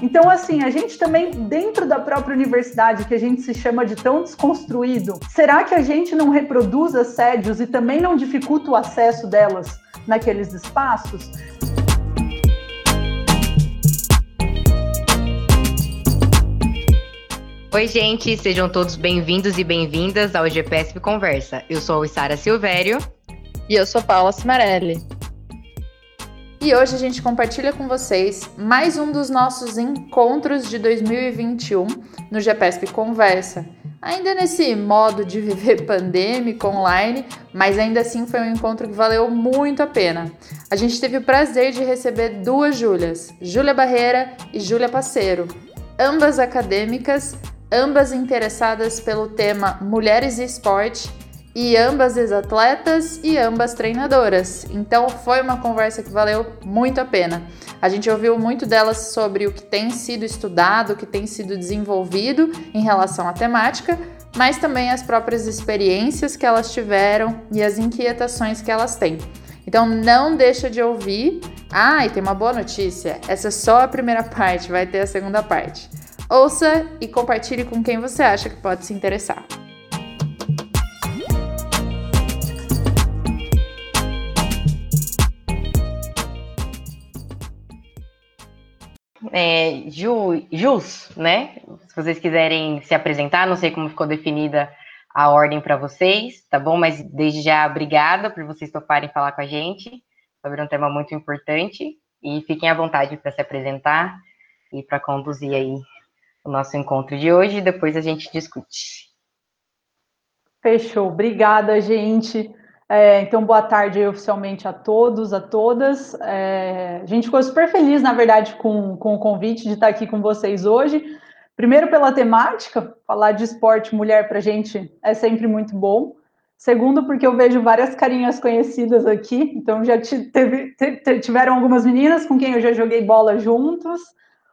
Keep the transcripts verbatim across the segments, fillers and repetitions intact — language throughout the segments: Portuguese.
Então, assim, a gente também, dentro da própria universidade, que a gente se chama de tão desconstruído, será que a gente não reproduz assédios e também não dificulta o acesso delas naqueles espaços? Oi, gente, sejam todos bem-vindos e bem-vindas ao G P S P Conversa. Eu sou a Isara Silvério. E eu sou a Paula Cimarelli. E hoje a gente compartilha com vocês mais um dos nossos encontros de dois mil e vinte e um no G P S P Conversa. Ainda nesse modo de viver pandêmico online, mas ainda assim foi um encontro que valeu muito a pena. A gente teve o prazer de receber duas Júlias, Júlia Barreira e Júlia Passeiro, ambas acadêmicas, ambas interessadas pelo tema mulheres e esporte, e ambas ex-atletas e ambas treinadoras. Então foi uma conversa que valeu muito a pena. A gente ouviu muito delas sobre o que tem sido estudado, o que tem sido desenvolvido em relação à temática, mas também as próprias experiências que elas tiveram e as inquietações que elas têm. Então não deixa de ouvir. Ah, e tem uma boa notícia, essa é só a primeira parte, vai ter a segunda parte. Ouça e compartilhe com quem você acha que pode se interessar. É, Ju, Jus, né? Se vocês quiserem se apresentar, não sei como ficou definida a ordem para vocês, tá bom? Mas desde já, obrigada por vocês toparem falar com a gente sobre um tema muito importante e fiquem à vontade para se apresentar e para conduzir aí o nosso encontro de hoje, e depois a gente discute. Fechou, obrigada, gente. É, então, boa tarde aí, oficialmente, a todos, a todas. É, a gente ficou super feliz, na verdade, com, com o convite de estar aqui com vocês hoje. Primeiro, pela temática, falar de esporte mulher para a gente é sempre muito bom. Segundo, porque eu vejo várias carinhas conhecidas aqui, então já teve, tiveram algumas meninas com quem eu já joguei bola juntos,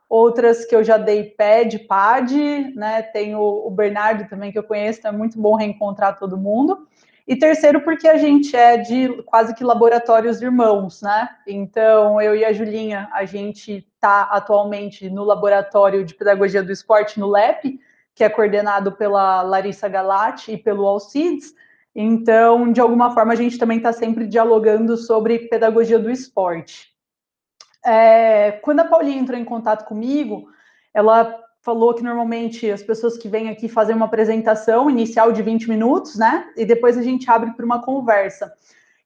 outras que eu já dei pé de pad, né? Tem o, o Bernardo também, que eu conheço, então é muito bom reencontrar todo mundo. E terceiro, porque a gente é de quase que laboratórios irmãos, né? Então, eu e a Julinha, a gente está atualmente no Laboratório de Pedagogia do Esporte, no L E P, que é coordenado pela Larissa Galatti e pelo Alcides. Então, de alguma forma, a gente também está sempre dialogando sobre pedagogia do esporte. É, quando a Paulinha entrou em contato comigo, ela falou que normalmente as pessoas que vêm aqui fazem uma apresentação inicial de vinte minutos, né? E depois a gente abre para uma conversa.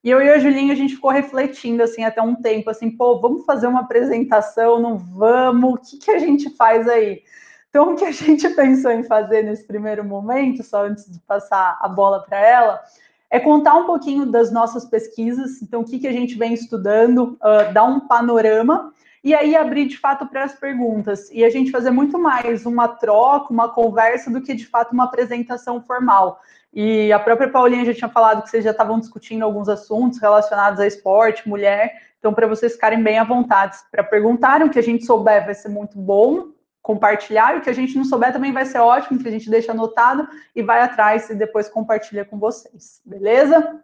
E eu e a Julinha, a gente ficou refletindo, assim, até um tempo, assim, pô, vamos fazer uma apresentação, não vamos? O que, que a gente faz aí? Então, o que a gente pensou em fazer nesse primeiro momento, só antes de passar a bola para ela, é contar um pouquinho das nossas pesquisas, então, o que, que a gente vem estudando, uh, dar um panorama, e aí abrir, de fato, para as perguntas. E a gente fazer muito mais uma troca, uma conversa, do que, de fato, uma apresentação formal. E a própria Paulinha já tinha falado que vocês já estavam discutindo alguns assuntos relacionados a esporte, mulher, então, para vocês ficarem bem à vontade para perguntarem, o que a gente souber vai ser muito bom, compartilhar, e o que a gente não souber também vai ser ótimo, porque a gente deixa anotado e vai atrás e depois compartilha com vocês, beleza?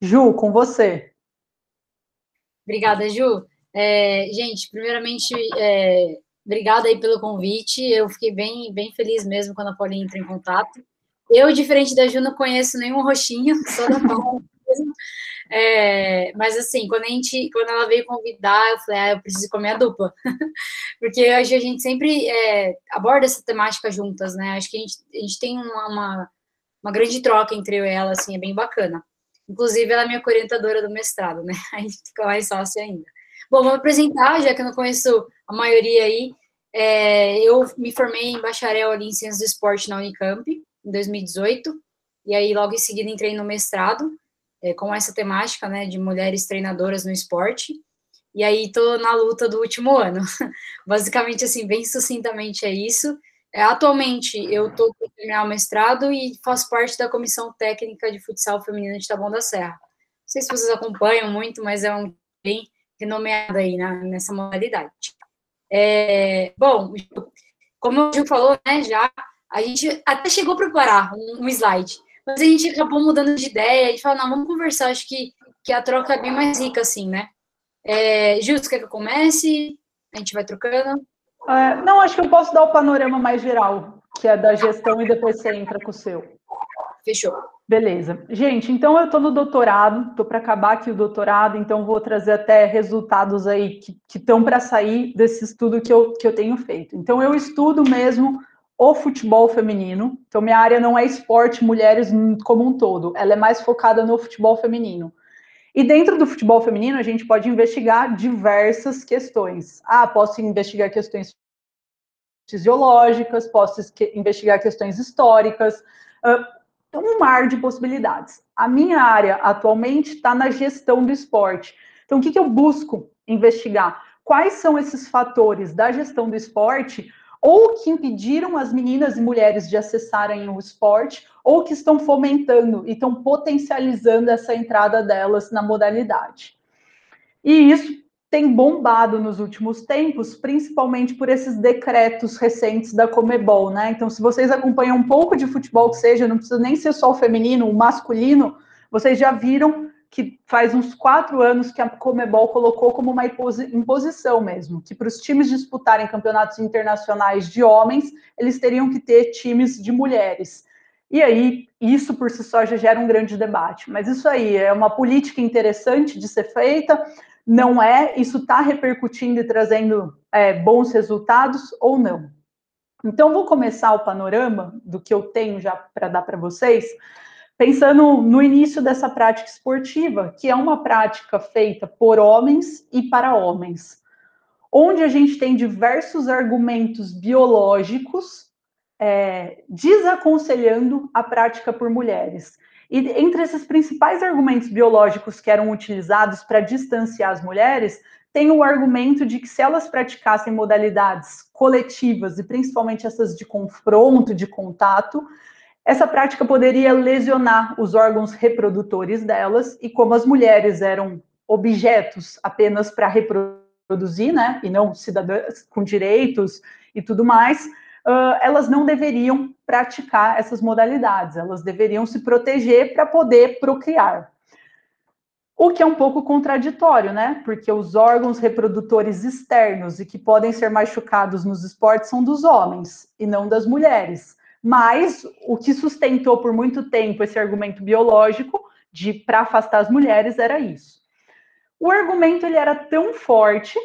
Ju, com você. Obrigada, Ju. É, gente, primeiramente, é, obrigada aí pelo convite, eu fiquei bem, bem feliz mesmo quando a Paulinha entrou em contato. Eu, diferente da Ju, não conheço nenhum roxinho, só da Paula mesmo. É, mas assim, quando, a gente, quando ela veio convidar, eu falei, ah, eu preciso comer a dupla, porque a gente sempre é, aborda essa temática juntas, né? Acho que a gente, a gente tem uma, uma, uma grande troca entre eu e ela, assim, é bem bacana. Inclusive, ela é minha orientadora do mestrado, né? A gente fica mais sócio ainda. Bom, vou apresentar, já que eu não conheço a maioria aí. É, eu me formei em bacharel ali em Ciências do Esporte na Unicamp, em dois mil e dezoito, e aí logo em seguida entrei no mestrado, É, com essa temática, né, de mulheres treinadoras no esporte, e aí tô na luta do último ano. Basicamente, assim, bem sucintamente é isso. É, atualmente, eu tô para terminar o mestrado e faço parte da Comissão Técnica de Futsal Feminino de Taboão da Serra. Não sei se vocês acompanham muito, mas é um bem renomeado aí na, nessa modalidade. É, bom, como o Gil falou, né, já, a gente até chegou a preparar um, um slide, mas a gente acabou mudando de ideia, a gente falou, não, vamos conversar, acho que, que a troca é bem mais rica, assim, né? É, Gil, você quer que eu comece? A gente vai trocando. É, não, acho que eu posso dar o panorama mais geral, que é da gestão, e depois você entra com o seu. Fechou. Beleza. Gente, então eu estou no doutorado, estou para acabar aqui o doutorado, então vou trazer até resultados aí que estão para sair desse estudo que eu, que eu tenho feito. Então eu estudo mesmo o futebol feminino, então minha área não é esporte mulheres como um todo, ela é mais focada no futebol feminino. E dentro do futebol feminino a gente pode investigar diversas questões. Ah, posso investigar questões fisiológicas, posso investigar questões históricas, então um mar de possibilidades. A minha área atualmente está na gestão do esporte. Então o que, que eu busco investigar? Quais são esses fatores da gestão do esporte ou que impediram as meninas e mulheres de acessarem o esporte, ou que estão fomentando e estão potencializando essa entrada delas na modalidade. E isso tem bombado nos últimos tempos, principalmente por esses decretos recentes da CONMEBOL, né? Então, se vocês acompanham um pouco de futebol que seja, não precisa nem ser só o feminino, o masculino, vocês já viram que faz uns quatro anos que a CONMEBOL colocou como uma imposição mesmo, que para os times disputarem campeonatos internacionais de homens, eles teriam que ter times de mulheres. E aí, isso por si só já gera um grande debate. Mas isso aí é uma política interessante de ser feita? Não é? Isso está repercutindo e trazendo é, bons resultados ou não? Então, vou começar o panorama do que eu tenho já para dar para vocês, pensando no início dessa prática esportiva, que é uma prática feita por homens e para homens, onde a gente tem diversos argumentos biológicos é, desaconselhando a prática por mulheres. E entre esses principais argumentos biológicos que eram utilizados para distanciar as mulheres, tem o argumento de que se elas praticassem modalidades coletivas, e principalmente essas de confronto, de contato, essa prática poderia lesionar os órgãos reprodutores delas, e como as mulheres eram objetos apenas para reproduzir, né, e não cidadãs com direitos e tudo mais, uh, elas não deveriam praticar essas modalidades, elas deveriam se proteger para poder procriar. O que é um pouco contraditório, né? Porque os órgãos reprodutores externos e que podem ser machucados nos esportes são dos homens e não das mulheres. Mas o que sustentou por muito tempo esse argumento biológico de para afastar as mulheres era isso. O argumento ele era tão forte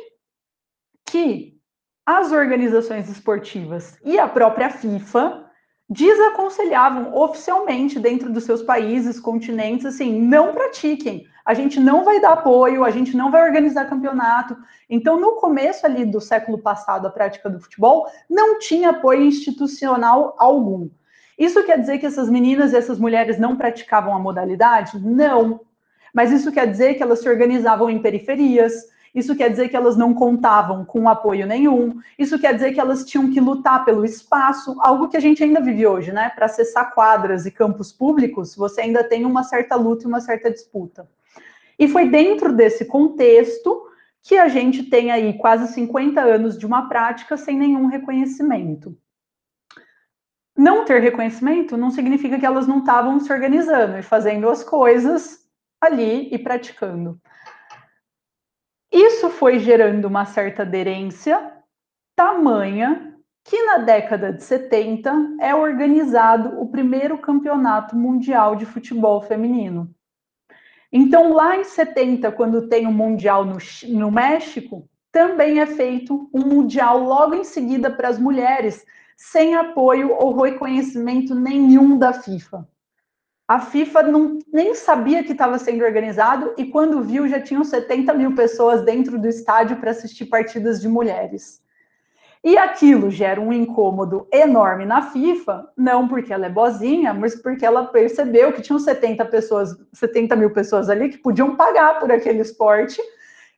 que as organizações esportivas e a própria FIFA desaconselhavam oficialmente dentro dos seus países, continentes, assim, não pratiquem. A gente não vai dar apoio, a gente não vai organizar campeonato. Então, no começo ali do século passado, a prática do futebol não tinha apoio institucional algum. Isso quer dizer que essas meninas e essas mulheres não praticavam a modalidade? Não. Mas isso quer dizer que elas se organizavam em periferias, isso quer dizer que elas não contavam com apoio nenhum, isso quer dizer que elas tinham que lutar pelo espaço, algo que a gente ainda vive hoje, né? Para acessar quadras e campos públicos, você ainda tem uma certa luta e uma certa disputa. E foi dentro desse contexto que a gente tem aí quase cinquenta anos de uma prática sem nenhum reconhecimento. Não ter reconhecimento não significa que elas não estavam se organizando e fazendo as coisas ali e praticando. Isso foi gerando uma certa aderência tamanha que na década de setenta é organizado o primeiro campeonato mundial de futebol feminino. Então, lá em setenta, quando tem o Mundial no, no México, também é feito um Mundial logo em seguida para as mulheres, sem apoio ou reconhecimento nenhum da FIFA. A FIFA não, nem sabia que estava sendo organizado e quando viu já tinham setenta mil pessoas dentro do estádio para assistir partidas de mulheres. E aquilo gera um incômodo enorme na FIFA, não porque ela é boazinha, mas porque ela percebeu que tinham setenta pessoas, setenta mil pessoas ali que podiam pagar por aquele esporte,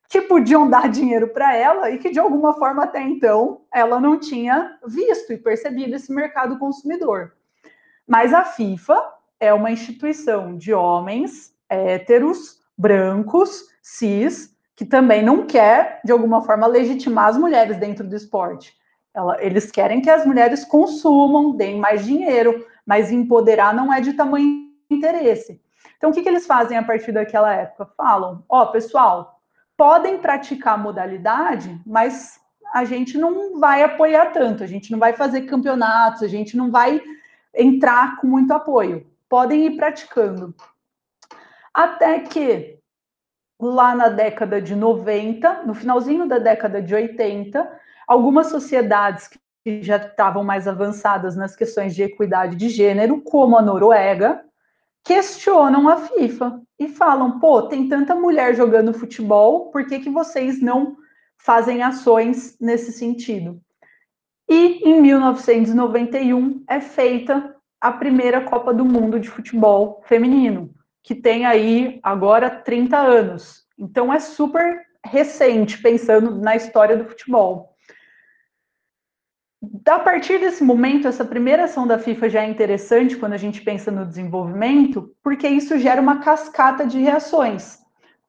que podiam dar dinheiro para ela e que de alguma forma até então ela não tinha visto e percebido esse mercado consumidor. Mas a FIFA é uma instituição de homens héteros, brancos, cis, que também não quer, de alguma forma, legitimar as mulheres dentro do esporte. Ela, eles querem que as mulheres consumam, deem mais dinheiro, mas empoderar não é de tamanho interesse. Então, o que, que eles fazem a partir daquela época? Falam, ó, pessoal, podem praticar a modalidade, mas a gente não vai apoiar tanto, a gente não vai fazer campeonatos, a gente não vai entrar com muito apoio. Podem ir praticando. Até que, lá na década de noventa, no finalzinho da década de oitenta, algumas sociedades que já estavam mais avançadas nas questões de equidade de gênero, como a Noruega, questionam a FIFA e falam, pô, tem tanta mulher jogando futebol, por que que vocês não fazem ações nesse sentido? E em mil novecentos e noventa e um é feita a primeira Copa do Mundo de futebol feminino, que tem aí agora trinta anos. Então é super recente, pensando na história do futebol. A partir desse momento, essa primeira ação da FIFA já é interessante quando a gente pensa no desenvolvimento, porque isso gera uma cascata de reações.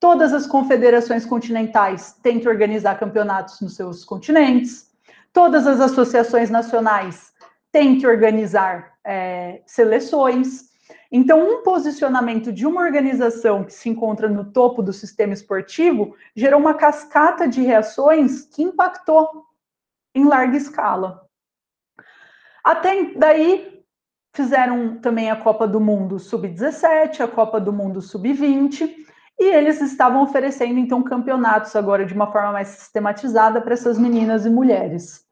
Todas as confederações continentais tentam organizar campeonatos nos seus continentes, todas as associações nacionais tentam organizar é, seleções. Então, um posicionamento de uma organização que se encontra no topo do sistema esportivo gerou uma cascata de reações que impactou em larga escala. Até daí, fizeram também a Copa do Mundo sub dezessete, a Copa do Mundo sub vinte, e eles estavam oferecendo, então, campeonatos agora de uma forma mais sistematizada para essas meninas e mulheres.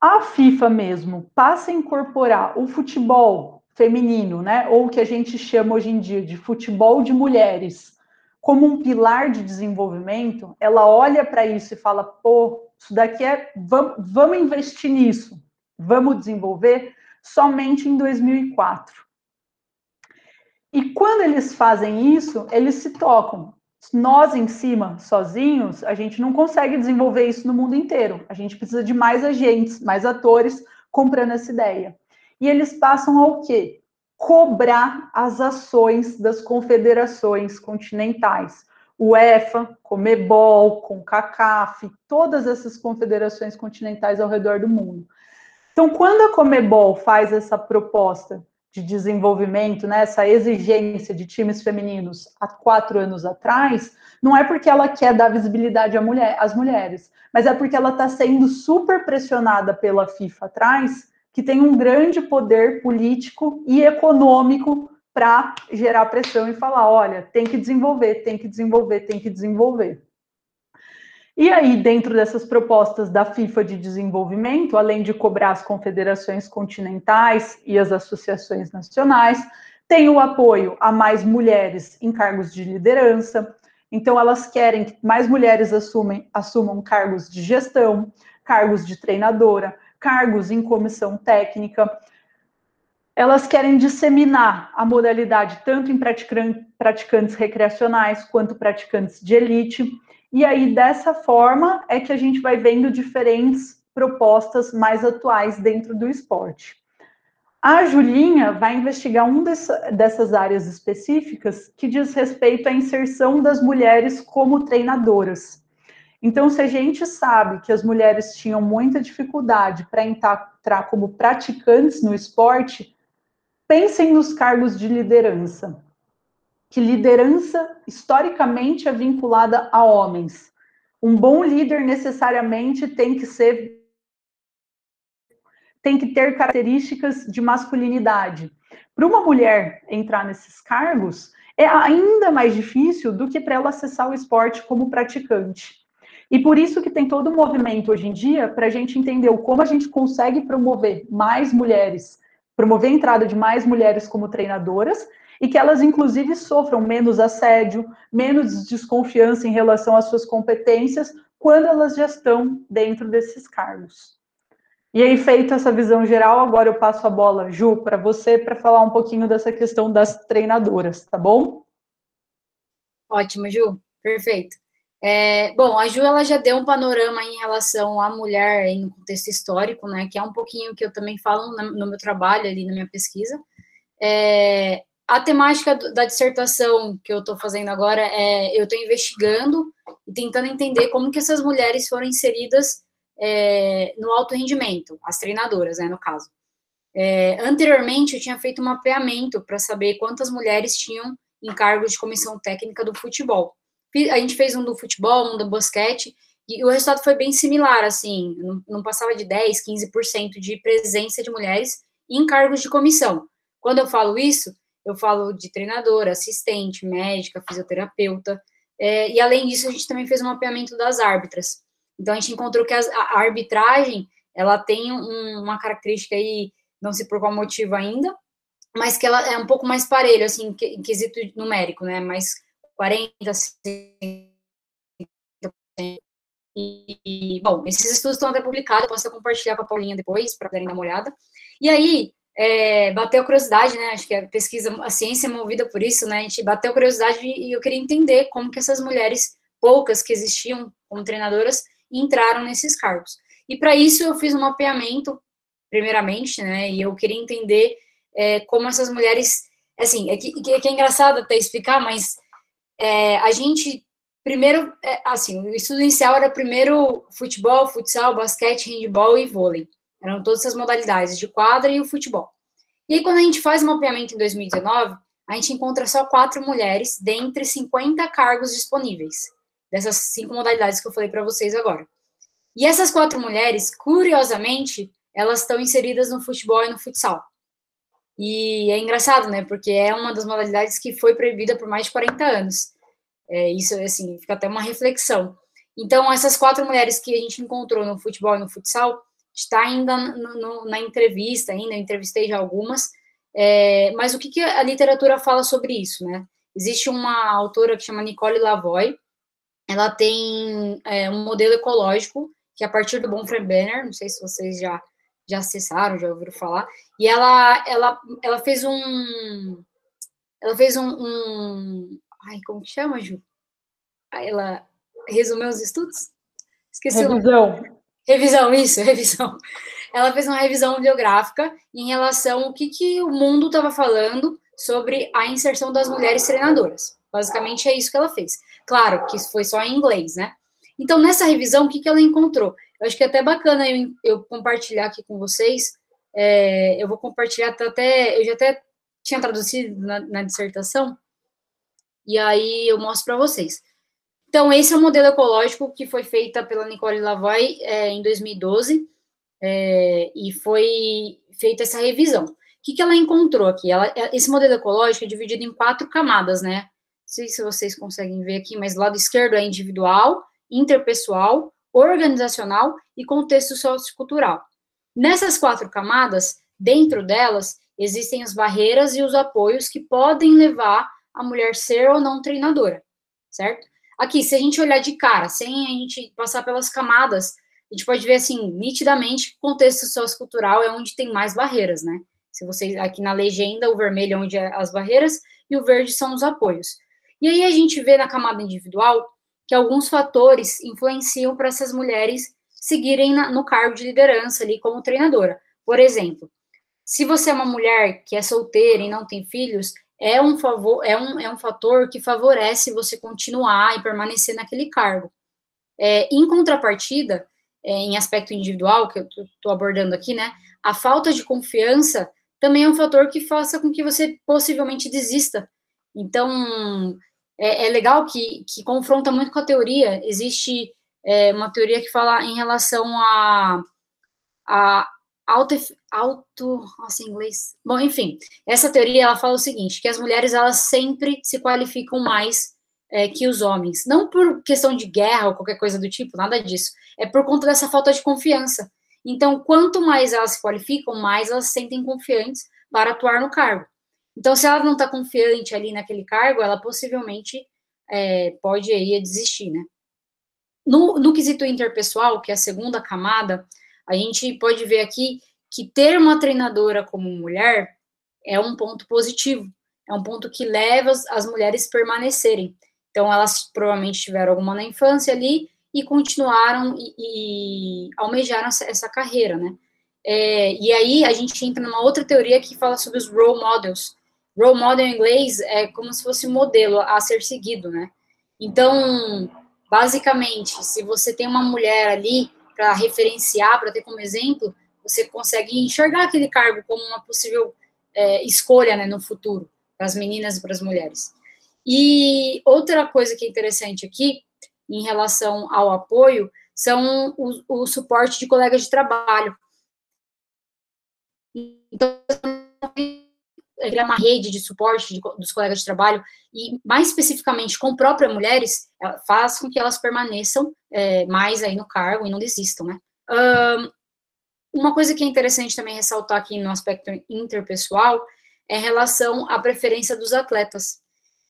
A FIFA mesmo passa a incorporar o futebol feminino, né, ou o que a gente chama hoje em dia de futebol de mulheres, como um pilar de desenvolvimento. Ela olha para isso e fala, pô, isso daqui é, vamos, vamos investir nisso, vamos desenvolver, somente em dois mil e quatro. E quando eles fazem isso, eles se tocam. Nós, em cima, sozinhos, a gente não consegue desenvolver isso no mundo inteiro. A gente precisa de mais agentes, mais atores, comprando essa ideia. E eles passam ao quê? Cobrar as ações das confederações continentais. UEFA, CONMEBOL, CONCACAF, todas essas confederações continentais ao redor do mundo. Então, quando a CONMEBOL faz essa proposta de desenvolvimento, né, essa exigência de times femininos há quatro anos atrás, não é porque ela quer dar visibilidade à mulher, às mulheres, mas é porque ela está sendo super pressionada pela FIFA atrás, que tem um grande poder político e econômico para gerar pressão e falar, olha, tem que desenvolver, tem que desenvolver, tem que desenvolver. E aí, dentro dessas propostas da FIFA de desenvolvimento, além de cobrar as confederações continentais e as associações nacionais, tem o apoio a mais mulheres em cargos de liderança. Então, elas querem que mais mulheres assumem, assumam cargos de gestão, cargos de treinadora, cargos em comissão técnica. Elas querem disseminar a modalidade tanto em praticantes recreacionais quanto praticantes de elite. E aí, dessa forma, é que a gente vai vendo diferentes propostas mais atuais dentro do esporte. A Julinha vai investigar uma dessas áreas específicas que diz respeito à inserção das mulheres como treinadoras. Então, se a gente sabe que as mulheres tinham muita dificuldade para entrar como praticantes no esporte, pensem nos cargos de liderança. Que liderança, historicamente, é vinculada a homens. Um bom líder, necessariamente, tem que ser, tem que ter características de masculinidade. Para uma mulher entrar nesses cargos, é ainda mais difícil do que para ela acessar o esporte como praticante. E por isso que tem todo um movimento hoje em dia para a gente entender como a gente consegue promover mais mulheres, promover a entrada de mais mulheres como treinadoras e que elas, inclusive, sofram menos assédio, menos desconfiança em relação às suas competências quando elas já estão dentro desses cargos. E aí, feita essa visão geral, agora eu passo a bola, Ju, para você, para falar um pouquinho dessa questão das treinadoras, tá bom? Ótimo, Ju, perfeito. É, bom, a Ju ela já deu um panorama em relação à mulher aí no contexto histórico, né, que é um pouquinho que eu também falo no, no meu trabalho ali, na minha pesquisa. É, a temática do, da dissertação que eu estou fazendo agora é, eu estou investigando e tentando entender como que essas mulheres foram inseridas é, no alto rendimento, as treinadoras, né, no caso. É, anteriormente, eu tinha feito um mapeamento para saber quantas mulheres tinham em cargos de comissão técnica do futebol. A gente fez um do futebol, um do basquete, E o resultado foi bem similar, assim, não, não passava de dez, quinze por cento de presença de mulheres em cargos de comissão. Quando eu falo isso, eu falo de treinadora, assistente, médica, fisioterapeuta, é, e além disso a gente também fez um mapeamento das árbitras. Então a gente encontrou que as, a arbitragem, ela tem um, uma característica aí, não sei por qual motivo ainda, mas que ela é um pouco mais parelho, assim, que, em quesito numérico, né, mais quarenta, cinquenta por cento. E, e, bom, esses estudos estão até publicados, eu posso compartilhar com a Paulinha depois, para darem uma olhada. E aí, é, bateu a curiosidade, né, acho que a pesquisa, a ciência é movida por isso, né, a gente bateu a curiosidade e eu queria entender como que essas mulheres poucas que existiam como treinadoras entraram nesses cargos. E para isso eu fiz um mapeamento, primeiramente, né, e eu queria entender é, como essas mulheres, assim, é que, que é engraçado até explicar, mas é, a gente... Primeiro, assim, o estudo inicial era primeiro futebol, futsal, basquete, handebol e vôlei. Eram todas essas modalidades de quadra e o futebol. E aí, quando a gente faz o mapeamento em dois mil e dezenove, a gente encontra só quatro mulheres dentre cinquenta cargos disponíveis. Dessas cinco modalidades que eu falei para vocês agora. E essas quatro mulheres, curiosamente, elas estão inseridas no futebol e no futsal. E é engraçado, né? Porque é uma das modalidades que foi proibida por mais de quarenta anos. É, isso, assim, fica até uma reflexão. Então, essas quatro mulheres que a gente encontrou no futebol e no futsal, está ainda no, no, na entrevista, ainda, eu entrevistei já algumas, é, mas o que, que a literatura fala sobre isso, né? Existe uma autora que chama Nicole Lavoie, ela tem é, um modelo ecológico, que é a partir do Bronfenbrenner, não sei se vocês já, já acessaram, já ouviram falar, e ela, ela, ela fez um... Ela fez um... um Ai, como que chama, Ju? Ela resumiu os estudos? Esqueci. Revisão. O... Revisão, isso, revisão. Ela fez uma revisão bibliográfica em relação ao que, que o mundo estava falando sobre a inserção das mulheres treinadoras. Basicamente é isso que ela fez. Claro que isso foi só em inglês, né? Então, nessa revisão, o que, que ela encontrou? Eu acho que é até bacana eu, eu compartilhar aqui com vocês. É, eu vou compartilhar até... Eu já até tinha traduzido na, na dissertação. E aí eu mostro para vocês. Então, esse é o modelo ecológico que foi feita pela Nicole Lavoie é, em dois mil e doze, é, e foi feita essa revisão. O que, que ela encontrou aqui? Ela, esse modelo ecológico é dividido em quatro camadas, né? Não sei se vocês conseguem ver aqui, mas do lado esquerdo é individual, interpessoal, organizacional e contexto sociocultural. Nessas quatro camadas, dentro delas, existem as barreiras e os apoios que podem levar a mulher ser ou não treinadora, certo? Aqui, se a gente olhar de cara, sem a gente passar pelas camadas, a gente pode ver, assim, nitidamente que o contexto sociocultural é onde tem mais barreiras, né? Se vocês, aqui na legenda, o vermelho é onde é as barreiras e o verde são os apoios. E aí a gente vê na camada individual que alguns fatores influenciam para essas mulheres seguirem na, no cargo de liderança ali como treinadora. Por exemplo, se você é uma mulher que é solteira e não tem filhos, É um, favor, é, um, é um fator que favorece você continuar e permanecer naquele cargo. É, em contrapartida, é, em aspecto individual, que eu estou abordando aqui, né, a falta de confiança também é um fator que faça com que você possivelmente desista. Então, é, é legal que, que confronta muito com a teoria. Existe é, uma teoria que fala em relação a... a Auto, auto, nossa, em inglês. Bom, enfim, essa teoria, ela fala o seguinte, que as mulheres, elas sempre se qualificam mais é, que os homens. Não por questão de guerra ou qualquer coisa do tipo, nada disso. É por conta dessa falta de confiança. Então, quanto mais elas se qualificam, mais elas se sentem confiantes para atuar no cargo. Então, se ela não está confiante ali naquele cargo, ela possivelmente é, pode aí desistir, né? No, no quesito interpessoal, que é a segunda camada, a gente pode ver aqui que ter uma treinadora como mulher é um ponto positivo, é um ponto que leva as mulheres a permanecerem. Então, elas provavelmente tiveram alguma na infância ali e continuaram e, e almejaram essa, essa carreira, né? É, e aí, a gente entra numa outra teoria que fala sobre os role models. Role model em inglês é como se fosse modelo a ser seguido, né? Então, basicamente, se você tem uma mulher ali para referenciar, para ter como exemplo, você consegue enxergar aquele cargo como uma possível é, escolha, né, no futuro, para as meninas e para as mulheres. E outra coisa que é interessante aqui em relação ao apoio são o, o suporte de colegas de trabalho. Então, criar uma rede de suporte de, dos colegas de trabalho, e mais especificamente com próprias mulheres, faz com que elas permaneçam é, mais aí no cargo e não desistam, né? Um, uma coisa que é interessante também ressaltar aqui no aspecto interpessoal é em relação à preferência dos atletas.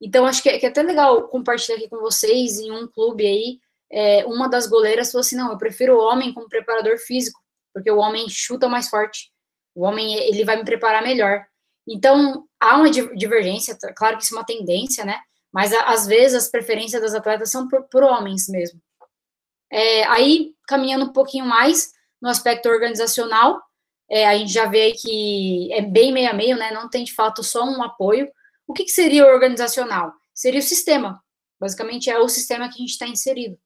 Então, acho que é, que é até legal compartilhar aqui com vocês, em um clube aí, é, uma das goleiras falou assim, não, eu prefiro o homem como preparador físico, porque o homem chuta mais forte, o homem ele vai me preparar melhor. Então, há uma divergência, claro que isso é uma tendência, né? Mas, às vezes, as preferências das atletas são por, por homens mesmo. É, aí, caminhando um pouquinho mais no aspecto organizacional, é, a gente já vê aí que é bem meio a meio, né? Não tem, de fato, só um apoio. O que, que seria organizacional? Seria o sistema. Basicamente, é o sistema que a gente está inserido.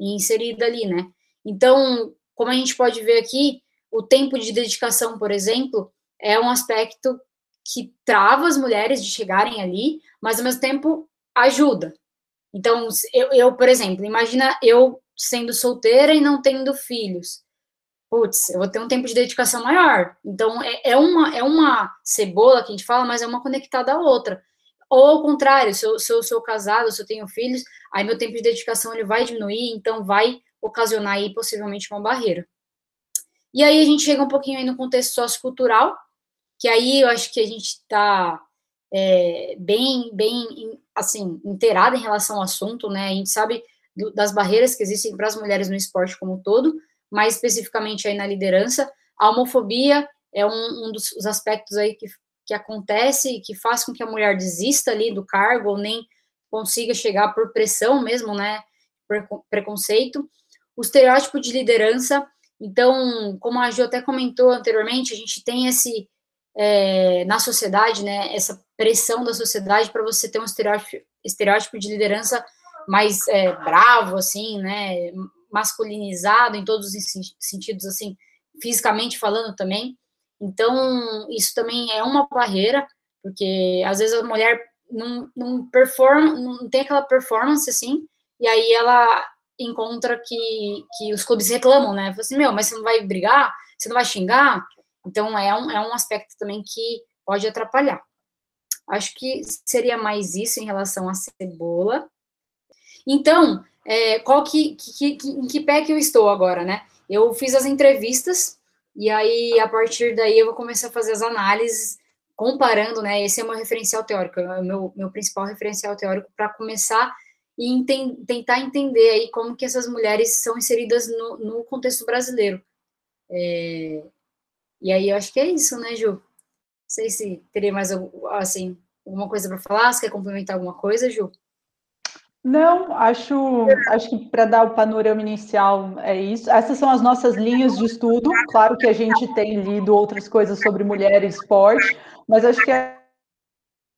E inserido ali, né? Então, como a gente pode ver aqui, o tempo de dedicação, por exemplo, é um aspecto que trava as mulheres de chegarem ali, mas ao mesmo tempo ajuda. Então, eu, eu, por exemplo, imagina eu sendo solteira e não tendo filhos. Putz, eu vou ter um tempo de dedicação maior. Então, é, é, uma, é uma cebola que a gente fala, mas é uma conectada à outra. Ou ao contrário, se eu, se eu sou casado, se eu tenho filhos, aí meu tempo de dedicação ele vai diminuir, então vai ocasionar aí possivelmente uma barreira. E aí a gente chega um pouquinho aí no contexto sociocultural, que aí eu acho que a gente está é, bem, bem, assim, inteirada em relação ao assunto, né? A gente sabe do, das barreiras que existem para as mulheres no esporte como um todo, mas especificamente aí na liderança. A homofobia é um, um dos aspectos aí que, que acontece e que faz com que a mulher desista ali do cargo ou nem consiga chegar por pressão mesmo, né? Por preconceito. O estereótipo de liderança. Então, como a Ju até comentou anteriormente, a gente tem esse... É, na sociedade, né, essa pressão da sociedade para você ter um estereótipo, estereótipo de liderança mais é, bravo, assim, né, masculinizado em todos os sentidos, assim, fisicamente falando também. Então, isso também é uma barreira, porque às vezes a mulher não, não, performa, não tem aquela performance, assim, e aí ela encontra que, que os clubes reclamam, né, fala assim, meu, mas você não vai brigar? Você não vai xingar? Então, é um, é um aspecto também que pode atrapalhar. Acho que seria mais isso em relação à cebola. Então, é, qual que, que, que, em que pé que eu estou agora, né? Eu fiz as entrevistas, e aí, a partir daí, eu vou começar a fazer as análises, comparando, né? Esse é o meu referencial teórico, é o meu, meu principal referencial teórico para começar e enten- tentar entender aí como que essas mulheres são inseridas no, no contexto brasileiro. É... E aí, eu acho que é isso, né, Ju? Não sei se teria mais assim, alguma coisa para falar, você quer complementar alguma coisa, Ju? Não, acho, acho que para dar o panorama inicial é isso. Essas são as nossas linhas de estudo. Claro que a gente tem lido outras coisas sobre mulher e esporte, mas acho que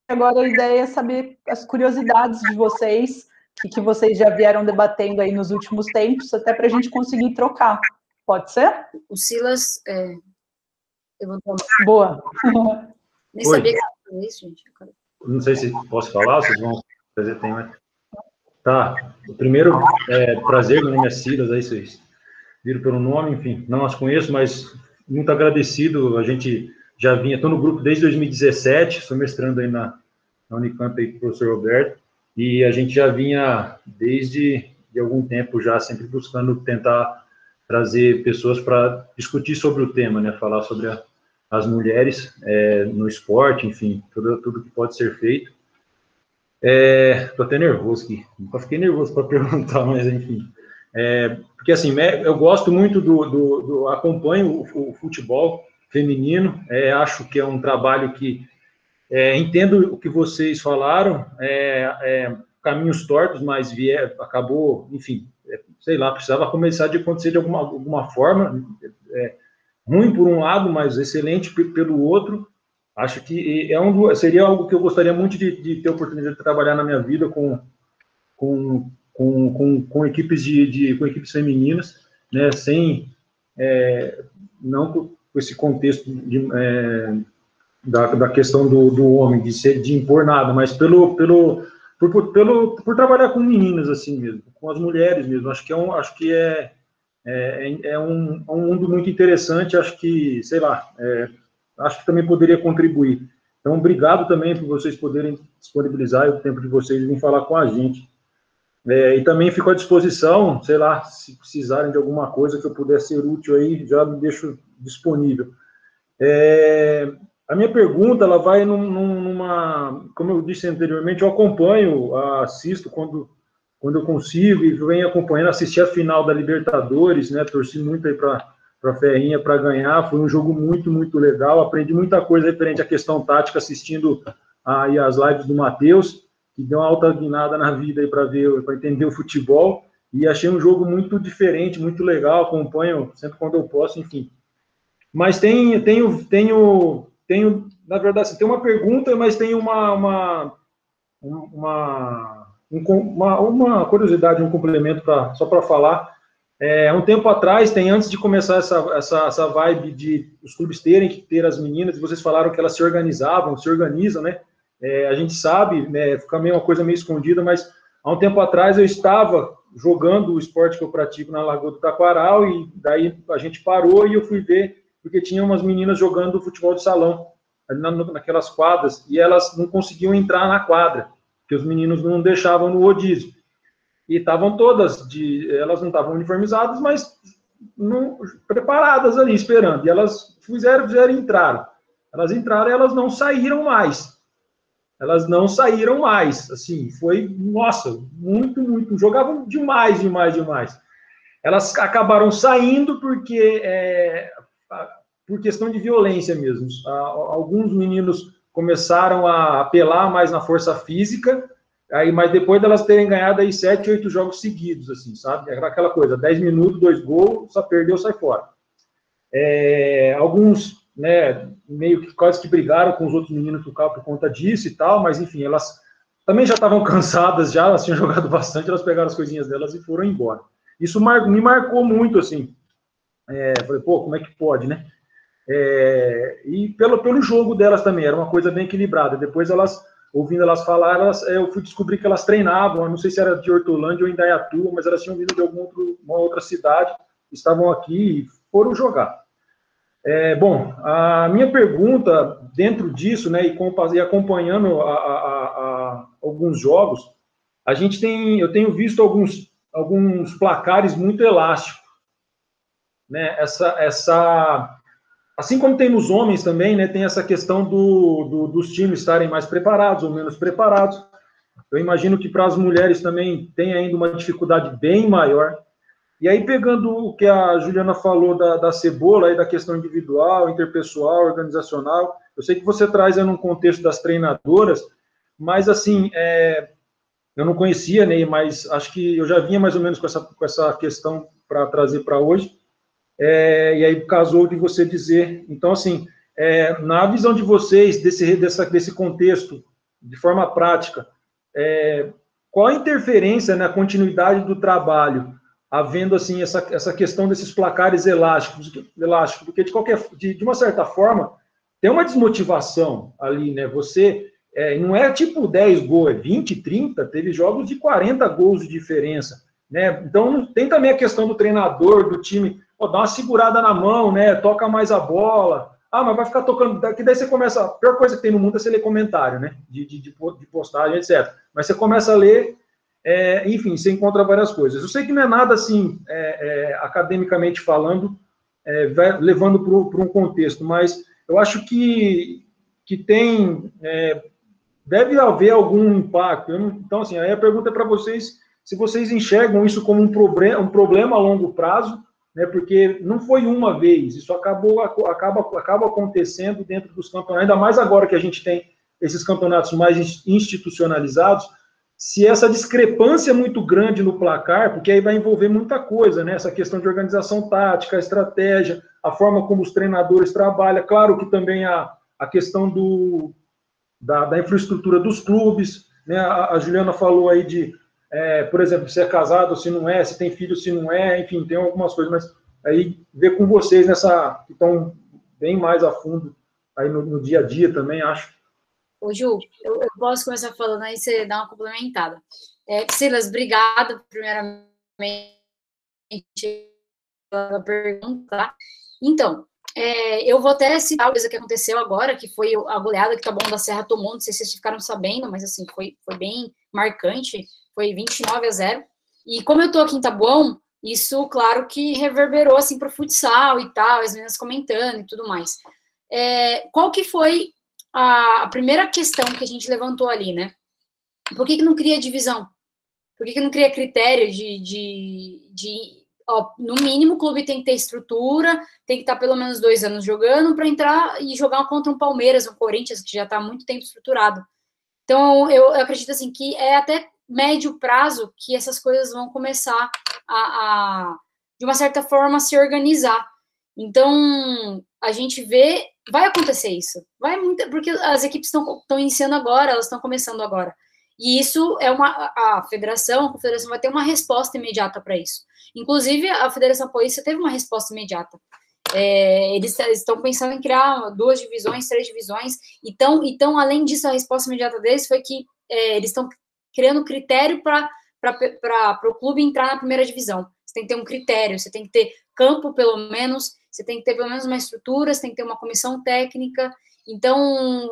agora a ideia é saber as curiosidades de vocês, que, que vocês já vieram debatendo aí nos últimos tempos, até para a gente conseguir trocar. Pode ser? O Silas... É... Boa. Nem sabia que era isso, gente. Não sei se posso falar, vocês vão fazer tema. Tá. Primeiro, é, prazer, meu nome é Silas, aí vocês viram pelo nome, enfim, não as conheço, mas muito agradecido. A gente já vinha, estou no grupo desde dois mil e dezessete, sou mestrando aí na, na Unicamp aí com o professor Roberto, e a gente já vinha desde de algum tempo já sempre buscando tentar trazer pessoas para discutir sobre o tema, né? Falar sobre a, as mulheres é, no esporte, enfim, tudo, tudo que pode ser feito. É, tô até nervoso aqui, nunca fiquei nervoso para perguntar, mas enfim. É, porque assim, eu gosto muito do... do, do acompanho o, o futebol feminino, é, acho que é um trabalho que... É, entendo o que vocês falaram, é, é, caminhos tortos, mas vier, acabou, enfim... sei lá, precisava começar de acontecer de alguma, alguma forma, é, ruim por um lado, mas excelente p- pelo outro. Acho que é um, seria algo que eu gostaria muito de, de ter a oportunidade de trabalhar na minha vida com, com, com, com, com, equipes, de, de, com equipes femininas, né, sem, é, não com esse contexto de, é, da, da questão do, do homem, de, ser, de impor nada, mas pelo... pelo por, pelo, por trabalhar com meninas assim mesmo, com as mulheres mesmo. Acho que é um, acho que é, é, é, um, é um mundo muito interessante, acho que, sei lá, é, acho que também poderia contribuir. Então, obrigado também por vocês poderem disponibilizar o tempo de vocês e vir falar com a gente. É, e também fico à disposição, sei lá, se precisarem de alguma coisa que eu puder ser útil aí, já me deixo disponível. É, a minha pergunta, ela vai num, numa... Como eu disse anteriormente, eu acompanho, assisto quando, quando eu consigo, e venho acompanhando, assisti a final da Libertadores, né, torci muito aí para... para a Ferrinha, para ganhar, foi um jogo muito, muito legal, aprendi muita coisa referente à questão tática, assistindo aí as lives do Matheus, que deu uma alta guinada na vida aí para ver, para entender o futebol, e achei um jogo muito diferente, muito legal, acompanho sempre quando eu posso, enfim. Mas tem, tenho, tenho, tenho, na verdade, assim, tem uma pergunta, mas tem uma, uma, uma, uma, uma curiosidade, um complemento pra, só para falar. É, um tempo atrás, tem antes de começar essa, essa, essa vibe de os clubes terem que ter as meninas, vocês falaram que elas se organizavam, se organizam, né? É, a gente sabe, né, fica meio uma coisa meio escondida, mas há um tempo atrás eu estava jogando o esporte que eu pratico na Lagoa do Taquaral, e daí a gente parou e eu fui ver, porque tinha umas meninas jogando futebol de salão, na, naquelas quadras, e elas não conseguiam entrar na quadra, porque os meninos não deixavam no rodízio. E estavam todas, de, elas não estavam uniformizadas, mas não, preparadas ali, esperando. E elas fizeram, fizeram e entraram. Elas entraram e elas não saíram mais. Elas não saíram mais. Assim, foi, nossa, muito, muito. Jogavam demais, demais, demais. Elas acabaram saindo porque, é, por questão de violência mesmo. Alguns meninos começaram a apelar mais na força física. Aí, mas depois delas terem ganhado aí sete, oito jogos seguidos, assim, sabe? Aquela coisa, dez minutos, dois gols, só perdeu, sai fora. É, alguns, né, meio que quase que brigaram com os outros meninos do carro por conta disso e tal, mas enfim, elas também já estavam cansadas, já elas tinham jogado bastante, elas pegaram as coisinhas delas e foram embora. Isso mar, me marcou muito, assim. É, falei, pô, como é que pode, né? É, e pelo, pelo jogo delas também, era uma coisa bem equilibrada. Depois elas... ouvindo elas falar, elas, eu fui descobrir que elas treinavam, eu não sei se era de Hortolândia ou Indaiatuba, mas elas tinham vindo de alguma outro, uma outra cidade, estavam aqui e foram jogar. É, bom, a minha pergunta, dentro disso, né, e, com, e acompanhando a, a, a alguns jogos, a gente tem, eu tenho visto alguns, alguns placares muito elásticos, né, essa... essa assim como tem nos homens também, né, tem essa questão do, do, dos times estarem mais preparados ou menos preparados. Eu imagino que para as mulheres também tem ainda uma dificuldade bem maior. E aí, pegando o que a Juliana falou da, da cebola, aí, da questão individual, interpessoal, organizacional, eu sei que você traz aí num contexto das treinadoras, mas, assim, é, eu não conhecia, Ney, mas acho que eu já vinha mais ou menos com essa, com essa questão para trazer para hoje. É, e aí casou de você dizer, então assim, é, na visão de vocês, desse, dessa, desse contexto, de forma prática, é, qual a interferência na continuidade do trabalho, havendo assim, essa, essa questão desses placares elásticos, elásticos porque de, qualquer, de, de uma certa forma, tem uma desmotivação ali, né, você, é, não é tipo dez gols, é vinte, trinta, teve jogos de quarenta gols de diferença, né, então tem também a questão do treinador, do time, pô, dá uma segurada na mão, né? Toca mais a bola. Ah, mas vai ficar tocando... Que daí você começa... A pior coisa que tem no mundo é você ler comentário, né? De, de, de postagem, etcétera. Mas você começa a ler... É, enfim, você encontra várias coisas. Eu sei que não é nada assim, é, é, academicamente falando, é, vai levando para um contexto, mas eu acho que, que tem... É, deve haver algum impacto. Eu não, então, assim, aí a pergunta é para vocês se vocês enxergam isso como um, problem, um problema a longo prazo, né, porque não foi uma vez, isso acabou, acaba, acaba acontecendo dentro dos campeonatos, ainda mais agora que a gente tem esses campeonatos mais institucionalizados, se essa discrepância é muito grande no placar, porque aí vai envolver muita coisa, né, essa questão de organização tática, estratégia, a forma como os treinadores trabalham, claro que também a, a questão do, da, da infraestrutura dos clubes, né, a, a Juliana falou aí de... É, por exemplo, se é casado, se não é, se tem filho, se não é, enfim, tem algumas coisas, mas aí ver com vocês nessa, que estão bem mais a fundo aí no, no dia a dia também, acho, Ô, Ju, eu, eu posso começar falando, aí você dá uma complementada. É, Silas, obrigado, primeiramente, pela pergunta. Então, é, eu vou até citar uma coisa que aconteceu agora, que foi a goleada que Taboão da Serra tomou, não sei se vocês ficaram sabendo, mas assim, foi, foi bem marcante, foi vinte e nove a zero. E como eu tô aqui em Taboão, isso, claro, que reverberou, assim, para o futsal e tal, as meninas comentando e tudo mais. É, qual que foi a primeira questão que a gente levantou ali, né? Por que que não cria divisão? Por que que não cria critério de... de, de ó, no mínimo, o clube tem que ter estrutura, tem que estar pelo menos dois anos jogando para entrar e jogar contra um Palmeiras, um Corinthians, que já está há muito tempo estruturado. Então, eu acredito, assim, que é até médio prazo que essas coisas vão começar a, a de uma certa forma, se organizar. Então, a gente vê... Vai acontecer isso. Vai muito, porque as equipes estão iniciando agora, elas estão começando agora. E isso é uma... A federação, a confederação vai ter uma resposta imediata para isso. Inclusive, a Federação Paulista teve uma resposta imediata. É, eles estão pensando em criar duas divisões, três divisões. Então, então além disso, a resposta imediata deles foi que é, eles estão criando critério para o clube entrar na primeira divisão. Você tem que ter um critério, você tem que ter campo, pelo menos... Você tem que ter pelo menos uma estrutura, você tem que ter uma comissão técnica. Então,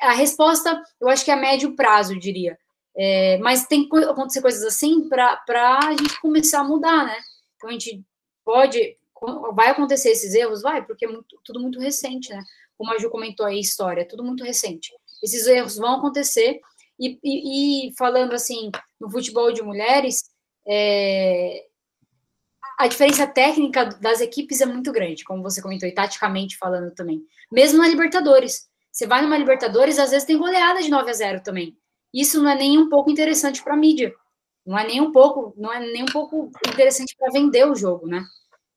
a resposta, eu acho que é a médio prazo, eu diria. É, mas tem que acontecer coisas assim para a gente começar a mudar, né? Então, a gente pode... Vai acontecer esses erros? Vai, porque é muito, tudo muito recente, né? Como a Ju comentou aí, história, é tudo muito recente. Esses erros vão acontecer. E, e, e falando, assim, no futebol de mulheres... É, a diferença técnica das equipes é muito grande, como você comentou, e taticamente falando também. Mesmo na Libertadores. Você vai numa Libertadores, às vezes tem goleada de nove a zero também. Isso não é nem um pouco interessante para a mídia. Não é nem um pouco, não é nem um pouco interessante para vender o jogo, né?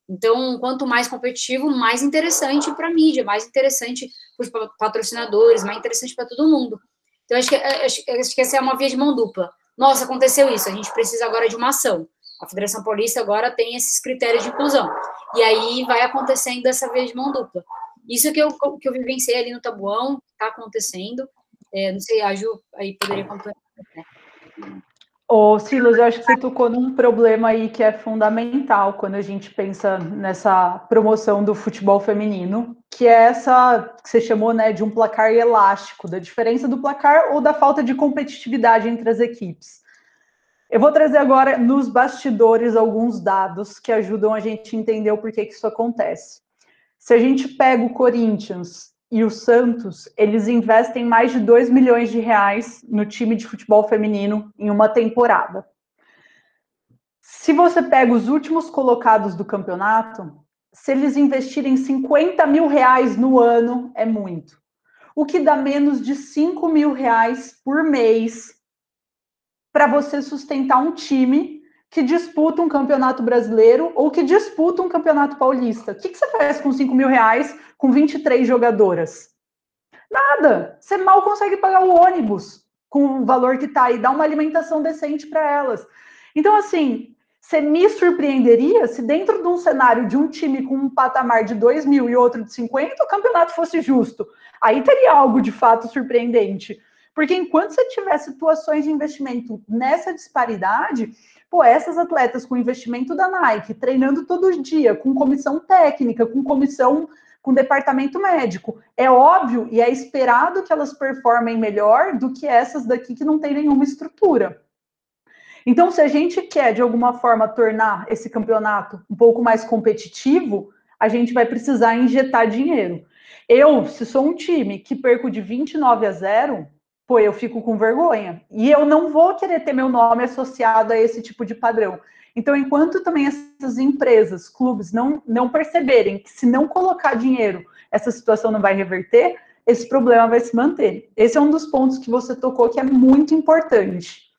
Então, quanto mais competitivo, mais interessante para a mídia, mais interessante para os patrocinadores, mais interessante para todo mundo. Então, acho que, acho, acho que essa é uma via de mão dupla. Nossa, aconteceu isso, a gente precisa agora de uma ação. A Federação Paulista agora tem esses critérios de inclusão. E aí vai acontecendo essa vez de mão dupla. Isso que eu, que eu vivenciei ali no Taboão, está acontecendo. É, não sei, a Ju aí poderia contar. Ô, Silas, eu acho que você tocou num problema aí que é fundamental quando a gente pensa nessa promoção do futebol feminino, que é essa que você chamou, né, de um placar elástico, da diferença do placar ou da falta de competitividade entre as equipes. Eu vou trazer agora, nos bastidores, alguns dados que ajudam a gente a entender o porquê que isso acontece. Se a gente pega o Corinthians e o Santos, eles investem mais de dois milhões de reais no time de futebol feminino em uma temporada. Se você pega os últimos colocados do campeonato, se eles investirem cinquenta mil reais no ano, é muito. O que dá menos de cinco mil reais por mês para você sustentar um time que disputa um campeonato brasileiro ou que disputa um campeonato paulista. O que, que você faz com cinco mil reais com vinte e três jogadoras? Nada! Você mal consegue pagar o ônibus com o valor que está aí, dar uma alimentação decente para elas. Então, assim, você me surpreenderia se dentro de um cenário de um time com um patamar de dois mil e outro de cinquenta, o campeonato fosse justo. Aí teria algo de fato surpreendente. Porque enquanto você tiver situações de investimento nessa disparidade, pô, essas atletas com investimento da Nike, treinando todo dia, com comissão técnica, com comissão, com departamento médico, é óbvio e é esperado que elas performem melhor do que essas daqui que não tem nenhuma estrutura. Então, se a gente quer, de alguma forma, tornar esse campeonato um pouco mais competitivo, a gente vai precisar injetar dinheiro. Eu, se sou um time que perco de vinte e nove a zero... pô, eu fico com vergonha. E eu não vou querer ter meu nome associado a esse tipo de padrão. Então, enquanto também essas empresas, clubes, não, não perceberem que se não colocar dinheiro, essa situação não vai reverter, esse problema vai se manter. Esse é um dos pontos que você tocou que é muito importante.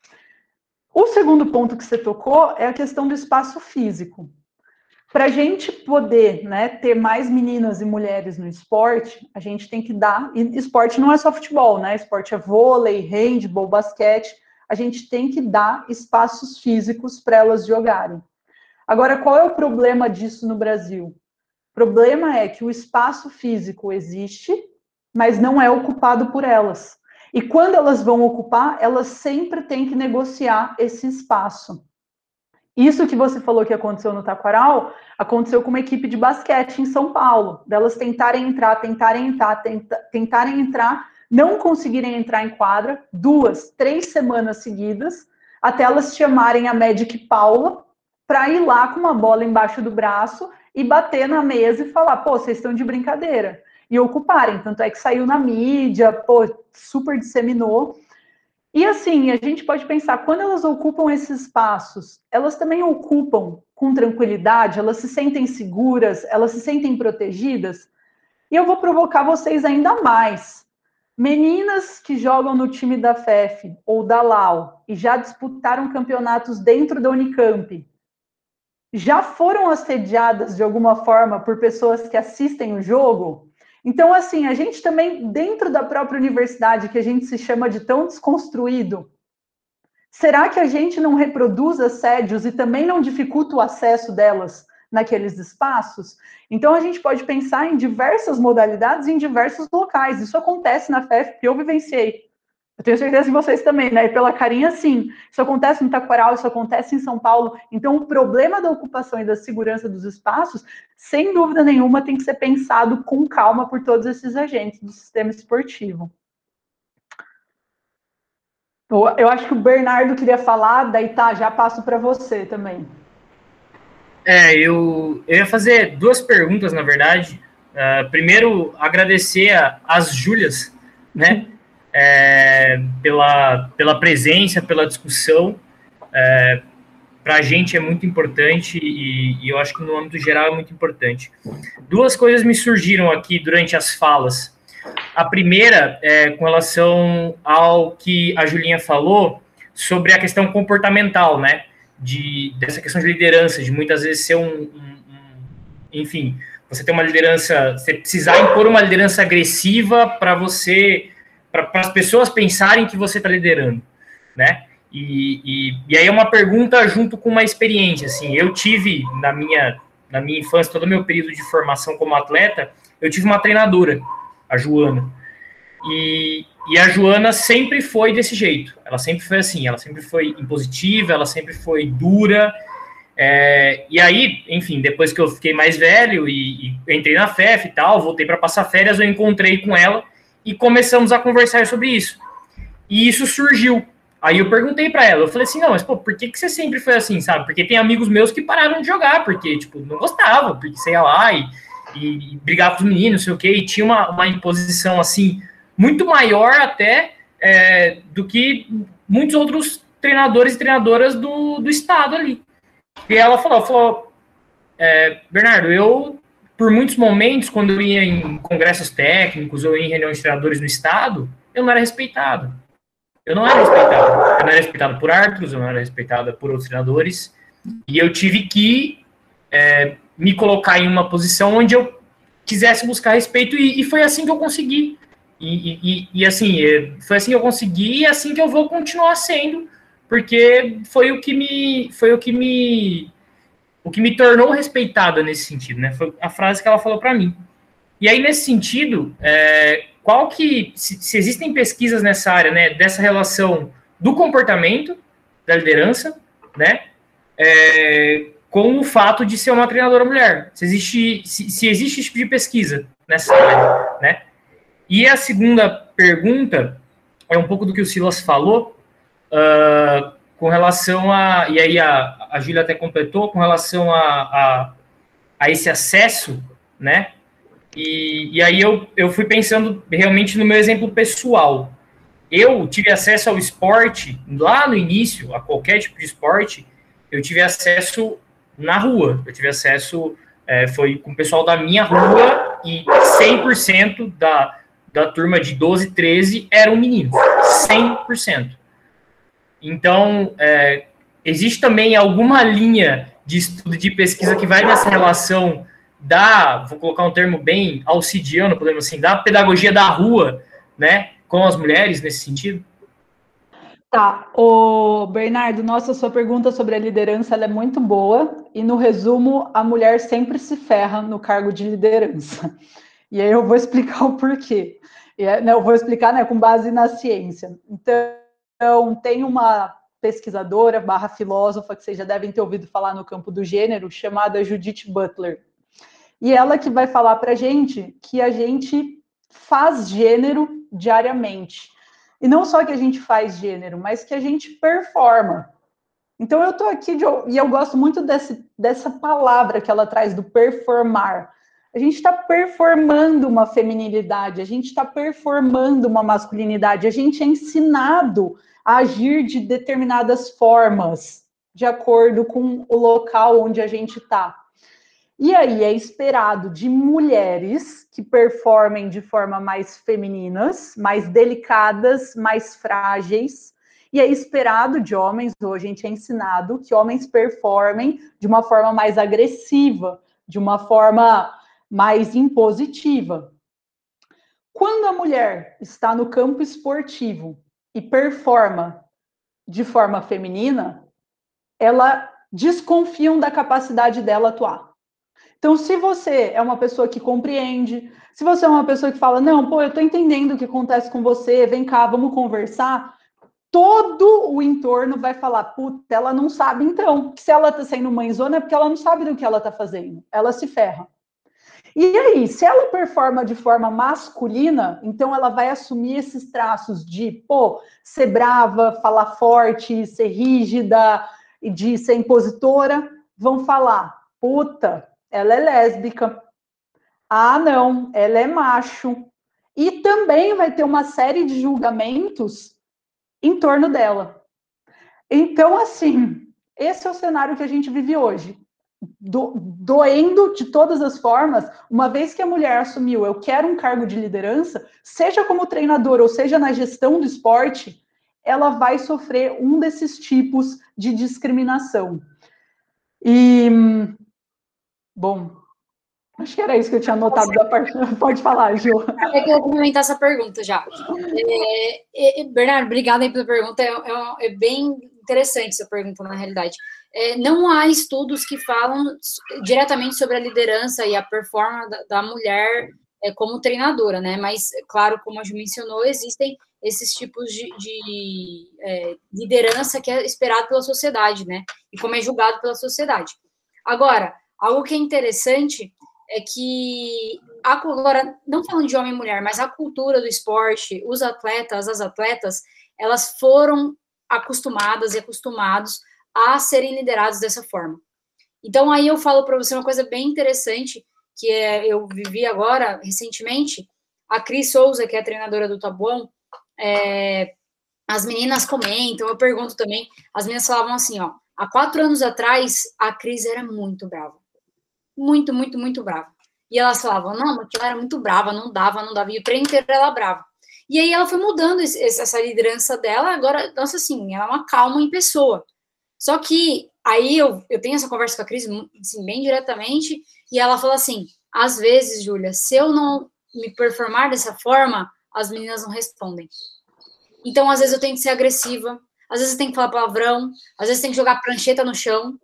O segundo ponto que você tocou é a questão do espaço físico. Para a gente poder, né, ter mais meninas e mulheres no esporte, a gente tem que dar... E esporte não é só futebol, né? Esporte é vôlei, handball, basquete. A gente tem que dar espaços físicos para elas jogarem. Agora, qual é o problema disso no Brasil? O problema é que o espaço físico existe, mas não é ocupado por elas. E quando elas vão ocupar, elas sempre têm que negociar esse espaço. Isso que você falou que aconteceu no Taquaral, aconteceu com uma equipe de basquete em São Paulo, delas tentarem entrar, tentarem entrar, tenta, tentarem entrar, não conseguirem entrar em quadra, duas, três semanas seguidas, até elas chamarem a Magic Paula para ir lá com uma bola embaixo do braço e bater na mesa e falar, pô, vocês estão de brincadeira, e ocuparem, tanto é que saiu na mídia, pô, super disseminou. E assim, a gente pode pensar, quando elas ocupam esses espaços, elas também ocupam com tranquilidade, elas se sentem seguras, elas se sentem protegidas. E eu vou provocar vocês ainda mais. Meninas que jogam no time da F E F ou da L A O e já disputaram campeonatos dentro da Unicamp, já foram assediadas de alguma forma por pessoas que assistem o jogo? Então, assim, a gente também, dentro da própria universidade, que a gente se chama de tão desconstruído, será que a gente não reproduz assédios e também não dificulta o acesso delas naqueles espaços? Então, a gente pode pensar em diversas modalidades, em diversos locais. Isso acontece na F E F, que eu vivenciei. Eu tenho certeza que vocês também, né? E pela carinha, sim. Isso acontece no Taquaral, isso acontece em São Paulo. Então, o problema da ocupação e da segurança dos espaços, sem dúvida nenhuma, tem que ser pensado com calma por todos esses agentes do sistema esportivo. Eu acho que o Bernardo queria falar, daí tá, já passo para você também. É, eu, eu ia fazer duas perguntas, na verdade. Uh, primeiro, agradecer às Júlias, né? É, pela, pela presença, pela discussão, é, para a gente é muito importante e, e eu acho que no âmbito geral é muito importante. Duas coisas me surgiram aqui durante as falas. A primeira é com relação ao que a Julinha falou sobre a questão comportamental, né? De, dessa questão de liderança, de muitas vezes ser um... um, um enfim, você ter uma liderança... Você precisar impor uma liderança agressiva para você... para as pessoas pensarem que você está liderando, né? E, e, e aí é uma pergunta junto com uma experiência, assim, eu tive na minha, na minha infância, todo o meu período de formação como atleta, eu tive uma treinadora, a Joana, e, e a Joana sempre foi desse jeito, ela sempre foi assim, ela sempre foi impositiva, ela sempre foi dura, é, e aí, enfim, depois que eu fiquei mais velho e, e entrei na F E F e tal, voltei para passar férias, eu encontrei com ela, e começamos a conversar sobre isso. E isso surgiu. Aí eu perguntei pra ela, eu falei assim, não, mas pô, por que que você sempre foi assim, sabe? Porque tem amigos meus que pararam de jogar, porque, tipo, não gostavam, porque você ia lá e, e, e brigava com os meninos, não sei o quê, e tinha uma, uma imposição, assim, muito maior até é, do que muitos outros treinadores e treinadoras do, do estado ali. E ela falou, falou é, Bernardo, eu... por muitos momentos, quando eu ia em congressos técnicos ou em reuniões de treinadores no estado, eu não era respeitado. Eu não era respeitado. Eu não era respeitado por árbitros, eu não era respeitado por outros treinadores. E eu tive que é, me colocar em uma posição onde eu quisesse buscar respeito e, e foi assim que eu consegui. E, e, e assim, foi assim que eu consegui e assim que eu vou continuar sendo, porque foi o que me... Foi o que me O que me tornou respeitada nesse sentido, né? Foi a frase que ela falou para mim. E aí, nesse sentido, é, qual que... Se, se existem pesquisas nessa área, né? Dessa relação do comportamento, da liderança, né? É, com o fato de ser uma treinadora mulher. Se existe, se, se existe esse tipo de pesquisa nessa área, né? E a segunda pergunta é um pouco do que o Silas falou, uh, com relação a... E aí a... a Júlia até completou, com relação a, a, a esse acesso, né? E, e aí eu, eu fui pensando realmente no meu exemplo pessoal. Eu tive acesso ao esporte, lá no início, a qualquer tipo de esporte, eu tive acesso na rua. Eu tive acesso, é, foi com o pessoal da minha rua, e cem por cento da, da turma de doze, treze eram meninos. cem por cento. Então, é, existe também alguma linha de estudo, de pesquisa que vai nessa relação da, vou colocar um termo bem alcidiano, podemos assim, da pedagogia da rua, né, com as mulheres nesse sentido? Tá, o Bernardo, nossa, sua pergunta sobre a liderança, ela é muito boa, e no resumo, a mulher sempre se ferra no cargo de liderança. E aí eu vou explicar o porquê. Eu vou explicar, né, com base na ciência. Então, tem uma pesquisadora barra filósofa que vocês já devem ter ouvido falar no campo do gênero, chamada Judith Butler. E ela que vai falar para a gente que a gente faz gênero diariamente. E não só que a gente faz gênero, mas que a gente performa. Então, eu estou aqui, de, e eu gosto muito desse, dessa palavra que ela traz, do performar. A gente está performando uma feminilidade, a gente está performando uma masculinidade, a gente é ensinado a agir de determinadas formas, de acordo com o local onde a gente está. E aí é esperado de mulheres que performem de forma mais femininas, mais delicadas, mais frágeis. E é esperado de homens, hoje a gente é ensinado, que homens performem de uma forma mais agressiva, de uma forma mais impositiva. Quando a mulher está no campo esportivo e performa de forma feminina, ela desconfiam da capacidade dela atuar. Então, se você é uma pessoa que compreende, se você é uma pessoa que fala, não, pô, eu tô entendendo o que acontece com você, vem cá, vamos conversar, todo o entorno vai falar, puta, ela não sabe então, que se ela tá sendo mãezona é porque ela não sabe do que ela tá fazendo, ela se ferra. E aí, se ela performa de forma masculina, então ela vai assumir esses traços de, pô, ser brava, falar forte, ser rígida, de ser impositora, vão falar, puta, ela é lésbica, ah não, ela é macho, e também vai ter uma série de julgamentos em torno dela. Então, assim, esse é o cenário que a gente vive hoje, Do, doendo de todas as formas, uma vez que a mulher assumiu, eu quero um cargo de liderança, seja como treinadora ou seja na gestão do esporte, ela vai sofrer um desses tipos de discriminação. E... bom, acho que era isso que eu tinha anotado da parte. Pode falar, Ju. É que eu vou comentar essa pergunta já. É, é, Bernardo, obrigada aí pela pergunta. É, é, é bem interessante essa pergunta, na realidade. É, não há estudos que falam diretamente sobre a liderança e a performance da, da mulher é, como treinadora, né? Mas, claro, como a Ju mencionou, existem esses tipos de, de é, liderança que é esperado pela sociedade, né? E como é julgado pela sociedade. Agora, algo que é interessante é que, agora, não falando de homem e mulher, mas a cultura do esporte, os atletas, as atletas, elas foram acostumadas e acostumados a serem liderados dessa forma. Então, aí eu falo para você uma coisa bem interessante, que é, eu vivi agora, recentemente, a Cris Souza, que é a treinadora do Taboão, é, as meninas comentam, eu pergunto também, as meninas falavam assim, ó, há quatro anos atrás, a Cris era muito brava. Muito, muito, muito brava. E elas falavam, não, mas ela era muito brava, não dava, não dava. E o treino inteiro ela brava. E aí ela foi mudando esse, essa liderança dela, agora, nossa, assim, ela é uma calma em pessoa. Só que aí eu, eu tenho essa conversa com a Cris, assim, bem diretamente, e ela fala assim, às vezes, Júlia, se eu não me performar dessa forma, as meninas não respondem. Então, às vezes, eu tenho que ser agressiva, às vezes, eu tenho que falar palavrão, às vezes, eu tenho que jogar prancheta no chão.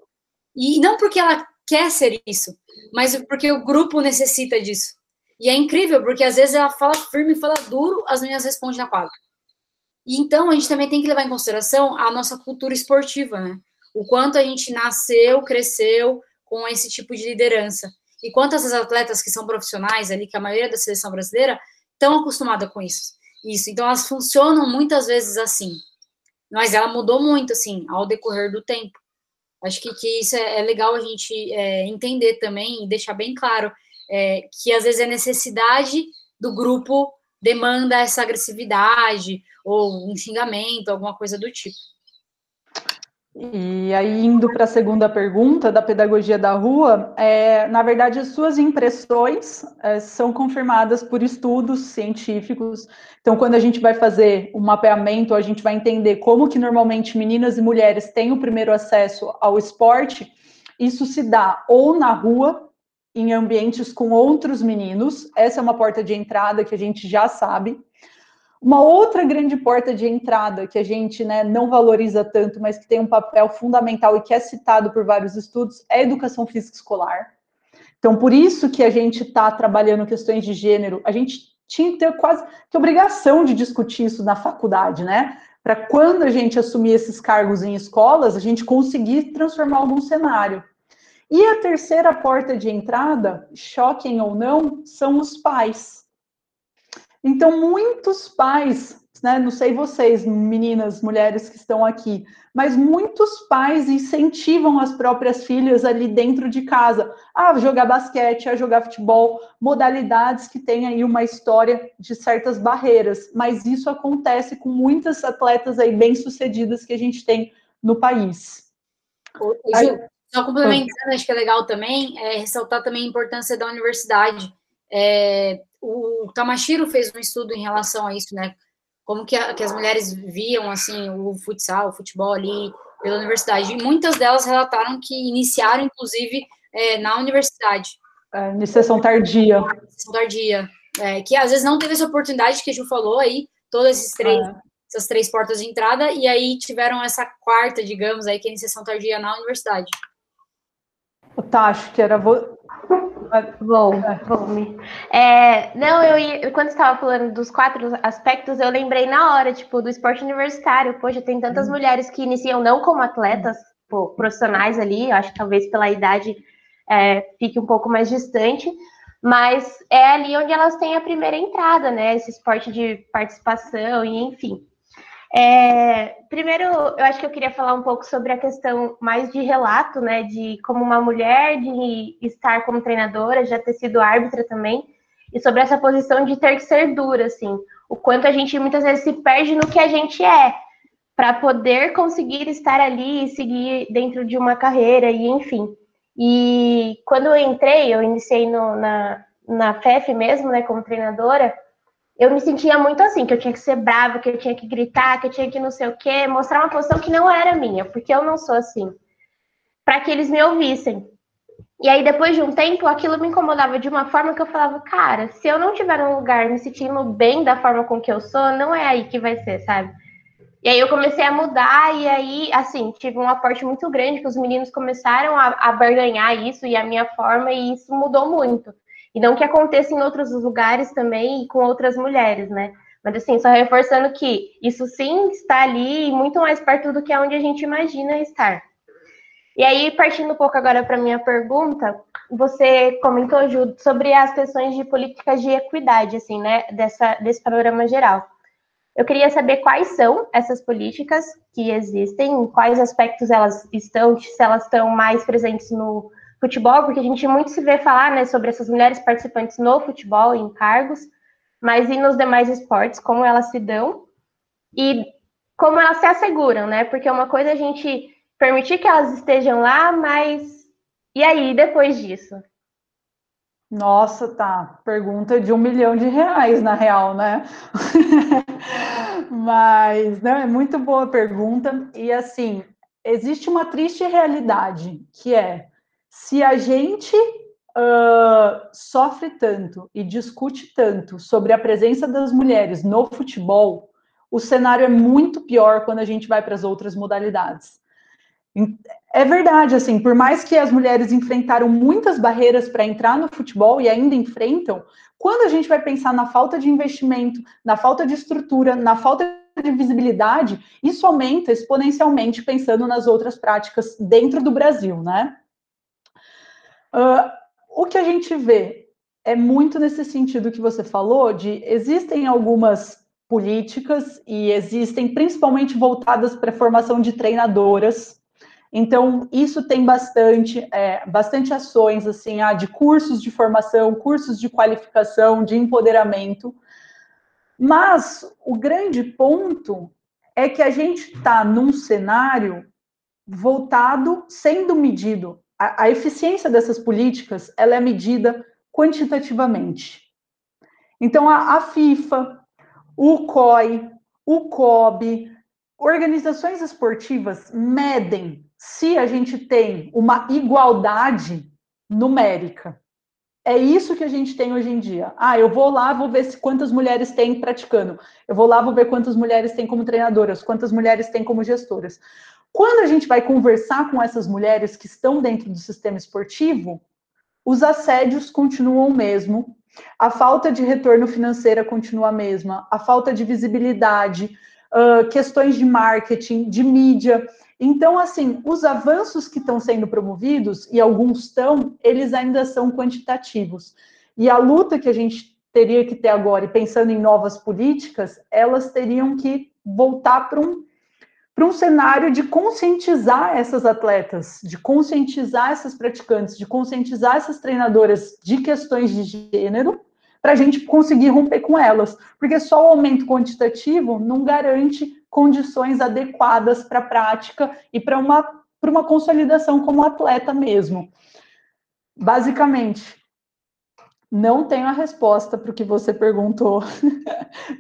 E não porque ela quer ser isso, mas porque o grupo necessita disso. E é incrível, porque às vezes ela fala firme, fala duro, as meninas respondem na quadra. E então a gente também tem que levar em consideração a nossa cultura esportiva, né? O quanto a gente nasceu, cresceu com esse tipo de liderança. E quantas as atletas que são profissionais ali, que a maioria da seleção brasileira, estão acostumadas com isso. isso. Então elas funcionam muitas vezes assim. Mas ela mudou muito, assim, ao decorrer do tempo. Acho que, que isso é, é legal a gente é, entender também e deixar bem claro é, que, às vezes, a necessidade do grupo demanda essa agressividade ou um xingamento, alguma coisa do tipo. E aí, indo para a segunda pergunta da pedagogia da rua, é, na verdade, as suas impressões é, são confirmadas por estudos científicos. Então, quando a gente vai fazer um mapeamento, a gente vai entender como que normalmente meninas e mulheres têm o primeiro acesso ao esporte. Isso se dá ou na rua, em ambientes com outros meninos. Essa é uma porta de entrada que a gente já sabe. Uma outra grande porta de entrada que a gente, né, não valoriza tanto, mas que tem um papel fundamental e que é citado por vários estudos, é a educação física escolar. Então, por isso que a gente está trabalhando questões de gênero. A gente tinha que ter quase que obrigação de discutir isso na faculdade, né? Para quando a gente assumir esses cargos em escolas, a gente conseguir transformar algum cenário. E a terceira porta de entrada, choquem ou não, são os pais. Então, muitos pais, né, não sei vocês, meninas, mulheres que estão aqui, mas muitos pais incentivam as próprias filhas ali dentro de casa a jogar basquete, a jogar futebol, modalidades que têm aí uma história de certas barreiras, mas isso acontece com muitas atletas aí bem-sucedidas que a gente tem no país. Aí, só complementando, acho que é legal também é, ressaltar também a importância da universidade. É, o Tamashiro fez um estudo em relação a isso, né? Como que, a, que as mulheres viam assim o futsal, o futebol ali pela universidade. E muitas delas relataram que iniciaram, inclusive, é, na universidade. É, iniciação tardia. Iniciação tardia. É, que às vezes não teve essa oportunidade que a Ju falou aí, todas esses três, ah. essas três portas de entrada, e aí tiveram essa quarta, digamos, aí, que é a iniciação tardia na universidade. O Tacho, que era... Vo... Vou, vou me... É, não, eu ia, quando estava falando dos quatro aspectos, eu lembrei na hora, tipo, do esporte universitário. Poxa, tem tantas mulheres que iniciam não como atletas, pô, profissionais ali, acho que talvez pela idade é, fique um pouco mais distante, mas é ali onde elas têm a primeira entrada, né, esse esporte de participação e enfim. É, primeiro, eu acho que eu queria falar um pouco sobre a questão mais de relato, né, de como uma mulher, de estar como treinadora, já ter sido árbitra também, e sobre essa posição de ter que ser dura, assim, o quanto a gente muitas vezes se perde no que a gente é, para poder conseguir estar ali e seguir dentro de uma carreira, e enfim. E quando eu entrei, eu iniciei no, na, na F E F mesmo, né, como treinadora, eu me sentia muito assim, que eu tinha que ser brava, que eu tinha que gritar, que eu tinha que não sei o quê, mostrar uma posição que não era minha, porque eu não sou assim, para que eles me ouvissem. E aí, depois de um tempo, aquilo me incomodava de uma forma que eu falava, cara, se eu não tiver um lugar me sentindo bem da forma com que eu sou, não é aí que vai ser, sabe? E aí eu comecei a mudar, e aí, assim, tive um aporte muito grande, que os meninos começaram a, a barganhar isso e a minha forma, e isso mudou muito. E não que aconteça em outros lugares também e com outras mulheres, né? Mas, assim, só reforçando que isso sim está ali e muito mais perto do que é onde a gente imagina estar. E aí, partindo um pouco agora para a minha pergunta, você comentou, Ju, sobre as questões de políticas de equidade, assim, né? Dessa, desse panorama geral. Eu queria saber quais são essas políticas que existem, em quais aspectos elas estão, se elas estão mais presentes no futebol, porque a gente muito se vê falar, né, sobre essas mulheres participantes no futebol, em cargos, mas e nos demais esportes, como elas se dão e como elas se asseguram, né? Porque uma coisa é a gente permitir que elas estejam lá, mas e aí, depois disso? Nossa, tá, pergunta de um milhão de reais, na real, né? Mas, não, é muito boa a pergunta, e assim, existe uma triste realidade, que é, se a gente uh, sofre tanto e discute tanto sobre a presença das mulheres no futebol, o cenário é muito pior quando a gente vai para as outras modalidades. É verdade, assim, por mais que as mulheres enfrentaram muitas barreiras para entrar no futebol e ainda enfrentam, quando a gente vai pensar na falta de investimento, na falta de estrutura, na falta de visibilidade, isso aumenta exponencialmente pensando nas outras práticas dentro do Brasil, né? Uh, o que a gente vê é muito nesse sentido que você falou, de existem algumas políticas e existem principalmente voltadas para a formação de treinadoras, então isso tem bastante, é, bastante ações assim, ah, de cursos de formação, cursos de qualificação, de empoderamento, mas o grande ponto é que a gente está num cenário voltado, sendo medido, A, a eficiência dessas políticas, ela é medida quantitativamente. Então, a, a FIFA, o C O I, o C O B, organizações esportivas medem se a gente tem uma igualdade numérica. É isso que a gente tem hoje em dia. Ah, eu vou lá, vou ver se quantas mulheres tem praticando. Eu vou lá, vou ver quantas mulheres tem como treinadoras, quantas mulheres tem como gestoras. Quando a gente vai conversar com essas mulheres que estão dentro do sistema esportivo, Os assédios continuam o mesmo, a falta de retorno financeiro continua a mesma, a falta de visibilidade, uh, questões de marketing, de mídia. Então, assim, os avanços que estão sendo promovidos, e alguns estão, eles ainda são quantitativos. E a luta que a gente teria que ter agora, e pensando em novas políticas, elas teriam que voltar para um, para um cenário de conscientizar essas atletas, de conscientizar essas praticantes, de conscientizar essas treinadoras de questões de gênero, para a gente conseguir romper com elas. Porque só o aumento quantitativo não garante condições adequadas para a prática e para uma, para uma consolidação como atleta mesmo. Basicamente, não tenho a resposta para o que você perguntou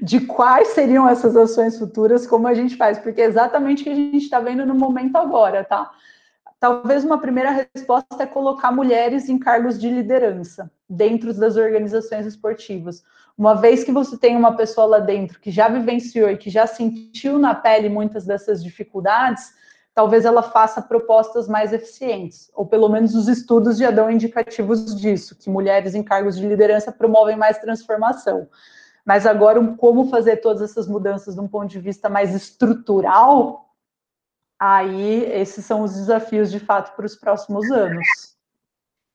de quais seriam essas ações futuras, como a gente faz, porque é exatamente o que a gente está vendo no momento agora, tá? Talvez uma primeira resposta é colocar mulheres em cargos de liderança dentro das organizações esportivas. Uma vez que você tem uma pessoa lá dentro que já vivenciou e que já sentiu na pele muitas dessas dificuldades, talvez ela faça propostas mais eficientes, ou pelo menos os estudos já dão indicativos disso, que mulheres em cargos de liderança promovem mais transformação. Mas agora, como fazer todas essas mudanças de um ponto de vista mais estrutural, aí esses são os desafios, de fato, para os próximos anos.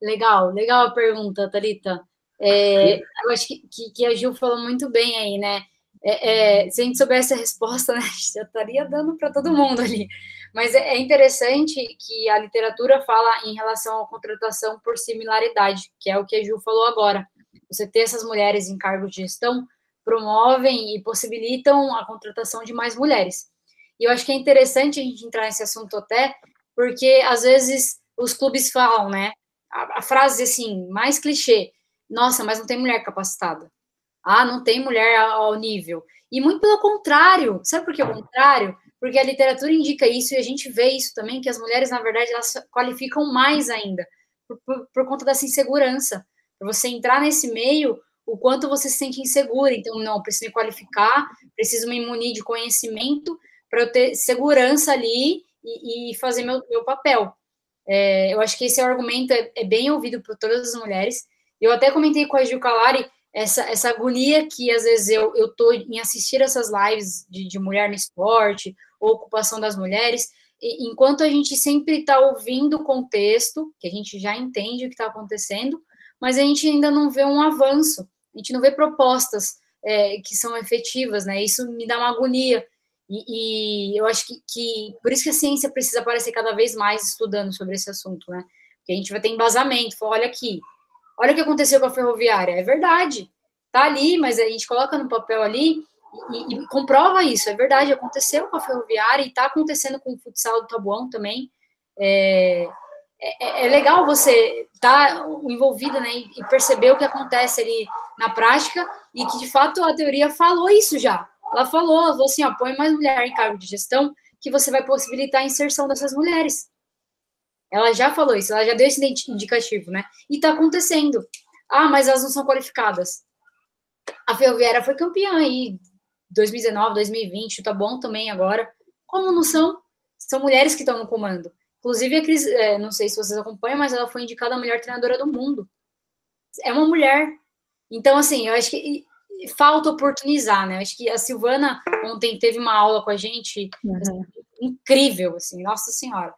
Legal, legal a pergunta, Thalita. É, eu acho que, que, que a Gil falou muito bem aí, né? É, é, se a gente soubesse a resposta, né, a gente já estaria dando para todo mundo ali. Mas é, é interessante que a literatura fala em relação à contratação por similaridade, que é o que a Gil falou agora. Você ter essas mulheres em cargos de gestão promovem e possibilitam a contratação de mais mulheres. E eu acho que é interessante a gente entrar nesse assunto até, porque às vezes os clubes falam, né? A, a frase, assim, mais clichê. Nossa, mas não tem mulher capacitada. Ah, não tem mulher ao nível. E muito pelo contrário. Sabe por que o contrário? Porque a literatura indica isso e a gente vê isso também, que as mulheres, na verdade, elas qualificam mais ainda, por, por, por conta dessa insegurança. Para você entrar nesse meio, o quanto você se sente insegura. Então, não, preciso me qualificar, preciso me munir de conhecimento para eu ter segurança ali e, e fazer meu, meu papel. É, eu acho que esse argumento é, é bem ouvido por todas as mulheres. Eu até comentei com a Gil Calari essa, essa agonia que, às vezes, eu estou em assistir essas lives de, de mulher no esporte, ou ocupação das mulheres, e, enquanto a gente sempre está ouvindo o contexto, que a gente já entende o que está acontecendo, mas a gente ainda não vê um avanço, a gente não vê propostas é, que são efetivas, né? Isso me dá uma agonia. E, e eu acho que, que... Por isso que a ciência precisa aparecer cada vez mais estudando sobre esse assunto, né? Porque a gente vai ter embasamento, fala, olha aqui, olha o que aconteceu com a Ferroviária. É verdade. Tá ali, mas a gente coloca no papel ali e, e comprova isso. É verdade, aconteceu com a Ferroviária e tá acontecendo com o futsal do Taboão também. É, é, é legal você estar envolvida, né, e perceber o que acontece ali na prática e que, de fato, a teoria falou isso já. Ela falou, ela falou assim, ó, põe mais mulher em cargo de gestão que você vai possibilitar a inserção dessas mulheres. Ela já falou isso, ela já deu esse indicativo, né? E tá acontecendo. Ah, mas elas não são qualificadas. A Ferroviária foi campeã aí, dois mil e dezenove, dois mil e vinte, tá bom também agora. Como não são? São mulheres que estão no comando. Inclusive, a Cris, é, não sei se vocês acompanham, mas ela foi indicada a melhor treinadora do mundo. É uma mulher. Então, assim, eu acho que falta oportunizar, né? Eu acho que a Silvana ontem teve uma aula com a gente, uhum, incrível, assim, nossa senhora.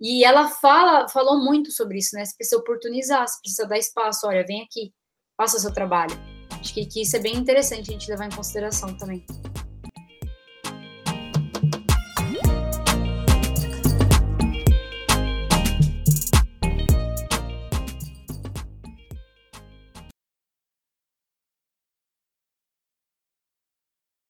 E ela fala, falou muito sobre isso, né? Você precisa oportunizar, você precisa dar espaço. Olha, vem aqui, faça o seu trabalho. Acho que, que isso é bem interessante a gente levar em consideração também.